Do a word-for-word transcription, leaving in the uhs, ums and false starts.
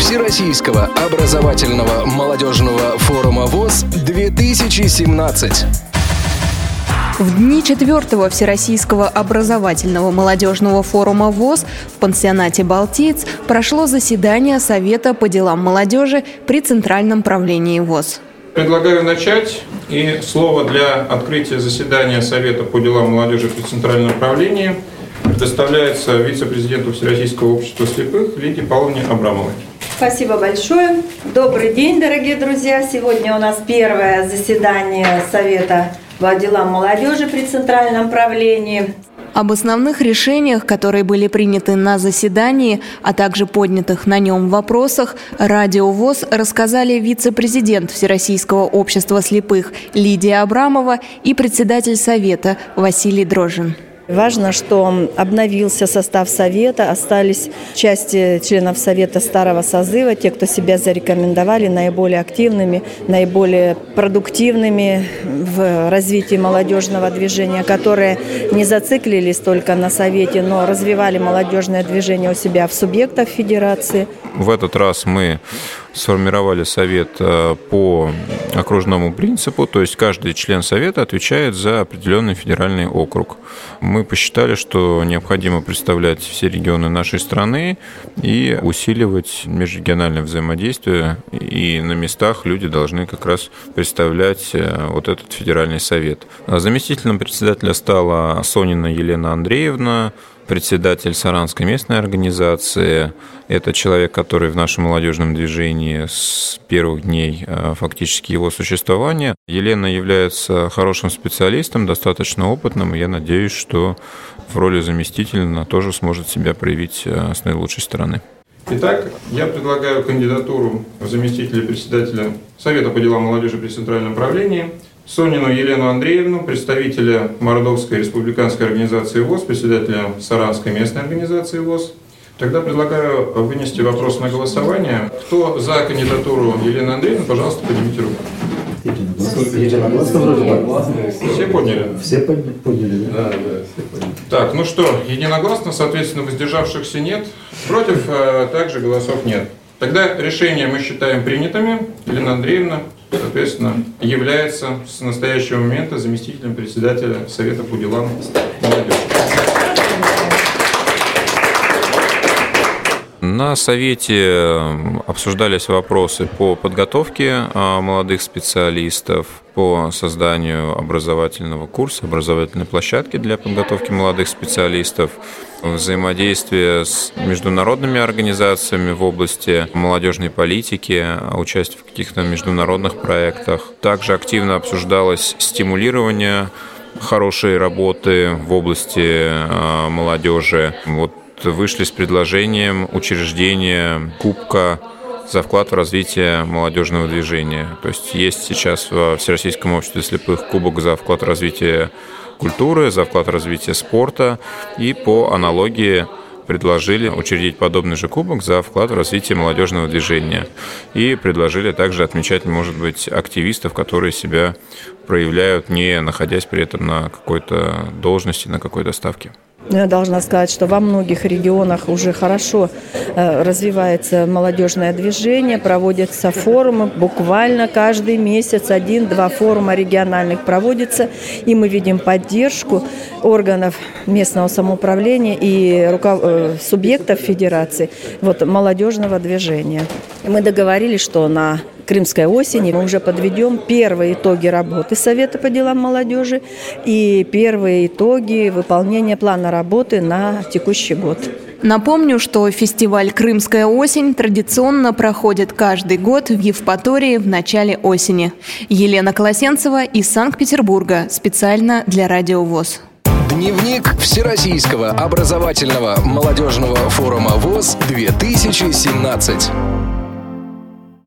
Всероссийского образовательного молодежного форума ВОС две тысячи семнадцать. В дни четвёртого Всероссийского образовательного молодежного форума ВОС в пансионате «Балтиец» прошло заседание Совета по делам молодежи при Центральном правлении ВОС. Предлагаю начать. И слово для открытия заседания Совета по делам молодежи при Центральном правлении предоставляется вице-президенту Всероссийского общества слепых Лидии Павловне Абрамовой. Спасибо большое. Добрый день, дорогие друзья. Сегодня у нас первое заседание Совета по делам молодежи при Центральном правлении. Об основных решениях, которые были приняты на заседании, а также поднятых на нем вопросах, Радио ВОС рассказали вице-президент Всероссийского общества слепых Лидия Абрамова и председатель Совета Василий Дрожин. Важно, что обновился состав Совета, остались части членов Совета старого созыва, те, кто себя зарекомендовали наиболее активными, наиболее продуктивными в развитии молодежного движения, которые не зациклились только на Совете, но развивали молодежное движение у себя в субъектах Федерации. В этот раз мы сформировали Совет по окружному принципу, то есть каждый член Совета отвечает за определенный федеральный округ. Мы посчитали, что необходимо представлять все регионы нашей страны и усиливать межрегиональное взаимодействие, и на местах люди должны как раз представлять вот этот федеральный Совет. Заместителем председателя стала Сонина Елена Андреевна, председатель Саранской местной организации. Это человек, который в нашем молодежном движении с первых дней фактически его существования. Елена является хорошим специалистом, достаточно опытным, и я надеюсь, что в роли заместителя она тоже сможет себя проявить с наилучшей стороны. Итак, я предлагаю кандидатуру заместителя председателя Совета по делам молодежи при Центральном правлении Сонину Елену Андреевну, представителя Мордовской республиканской организации ВОС, председателя Саранской местной организации ВОС. Тогда предлагаю вынести вопрос на голосование. Кто за кандидатуру Елены Андреевны, пожалуйста, поднимите руку. Единогласно вроде. Все подняли? Все подняли. Да, да, все подняли. Так, ну что, единогласно, соответственно, воздержавшихся нет. Против также голосов нет. Тогда решение мы считаем принятыми. Елена Андреевна, соответственно, является с настоящего момента заместителем председателя Совета по делам молодежи. На совете обсуждались вопросы по подготовке молодых специалистов, по созданию образовательного курса, образовательной площадки для подготовки молодых специалистов, взаимодействие с международными организациями в области молодежной политики, участие в каких-то международных проектах. Также активно обсуждалось стимулирование хорошей работы в области молодежи. Вот вышли с предложением учреждения кубка за вклад в развитие молодежного движения. То есть есть сейчас во Всероссийском обществе слепых кубок за вклад в развитие культуры, за вклад в развитие спорта, и по аналогии предложили учредить подобный же кубок за вклад в развитие молодежного движения. И предложили также отмечать, может быть, активистов, которые себя проявляют, не находясь при этом на какой-то должности, на какой-то ставке. Я должна сказать, что во многих регионах уже хорошо развивается молодежное движение, проводятся форумы, буквально каждый месяц один-два форума региональных проводятся, и мы видим поддержку органов местного самоуправления и руков... субъектов федерации вот, молодежного движения. Мы договорились, что на Крымской осени мы уже подведем первые итоги работы Совета по делам молодежи и первые итоги выполнения плана работы на текущий год. Напомню, что фестиваль «Крымская осень» традиционно проходит каждый год в Евпатории в начале осени. Елена Колосенцева из Санкт-Петербурга специально для Радио ВОС. Дневник Всероссийского образовательного молодежного форума ВОС две тысячи семнадцать.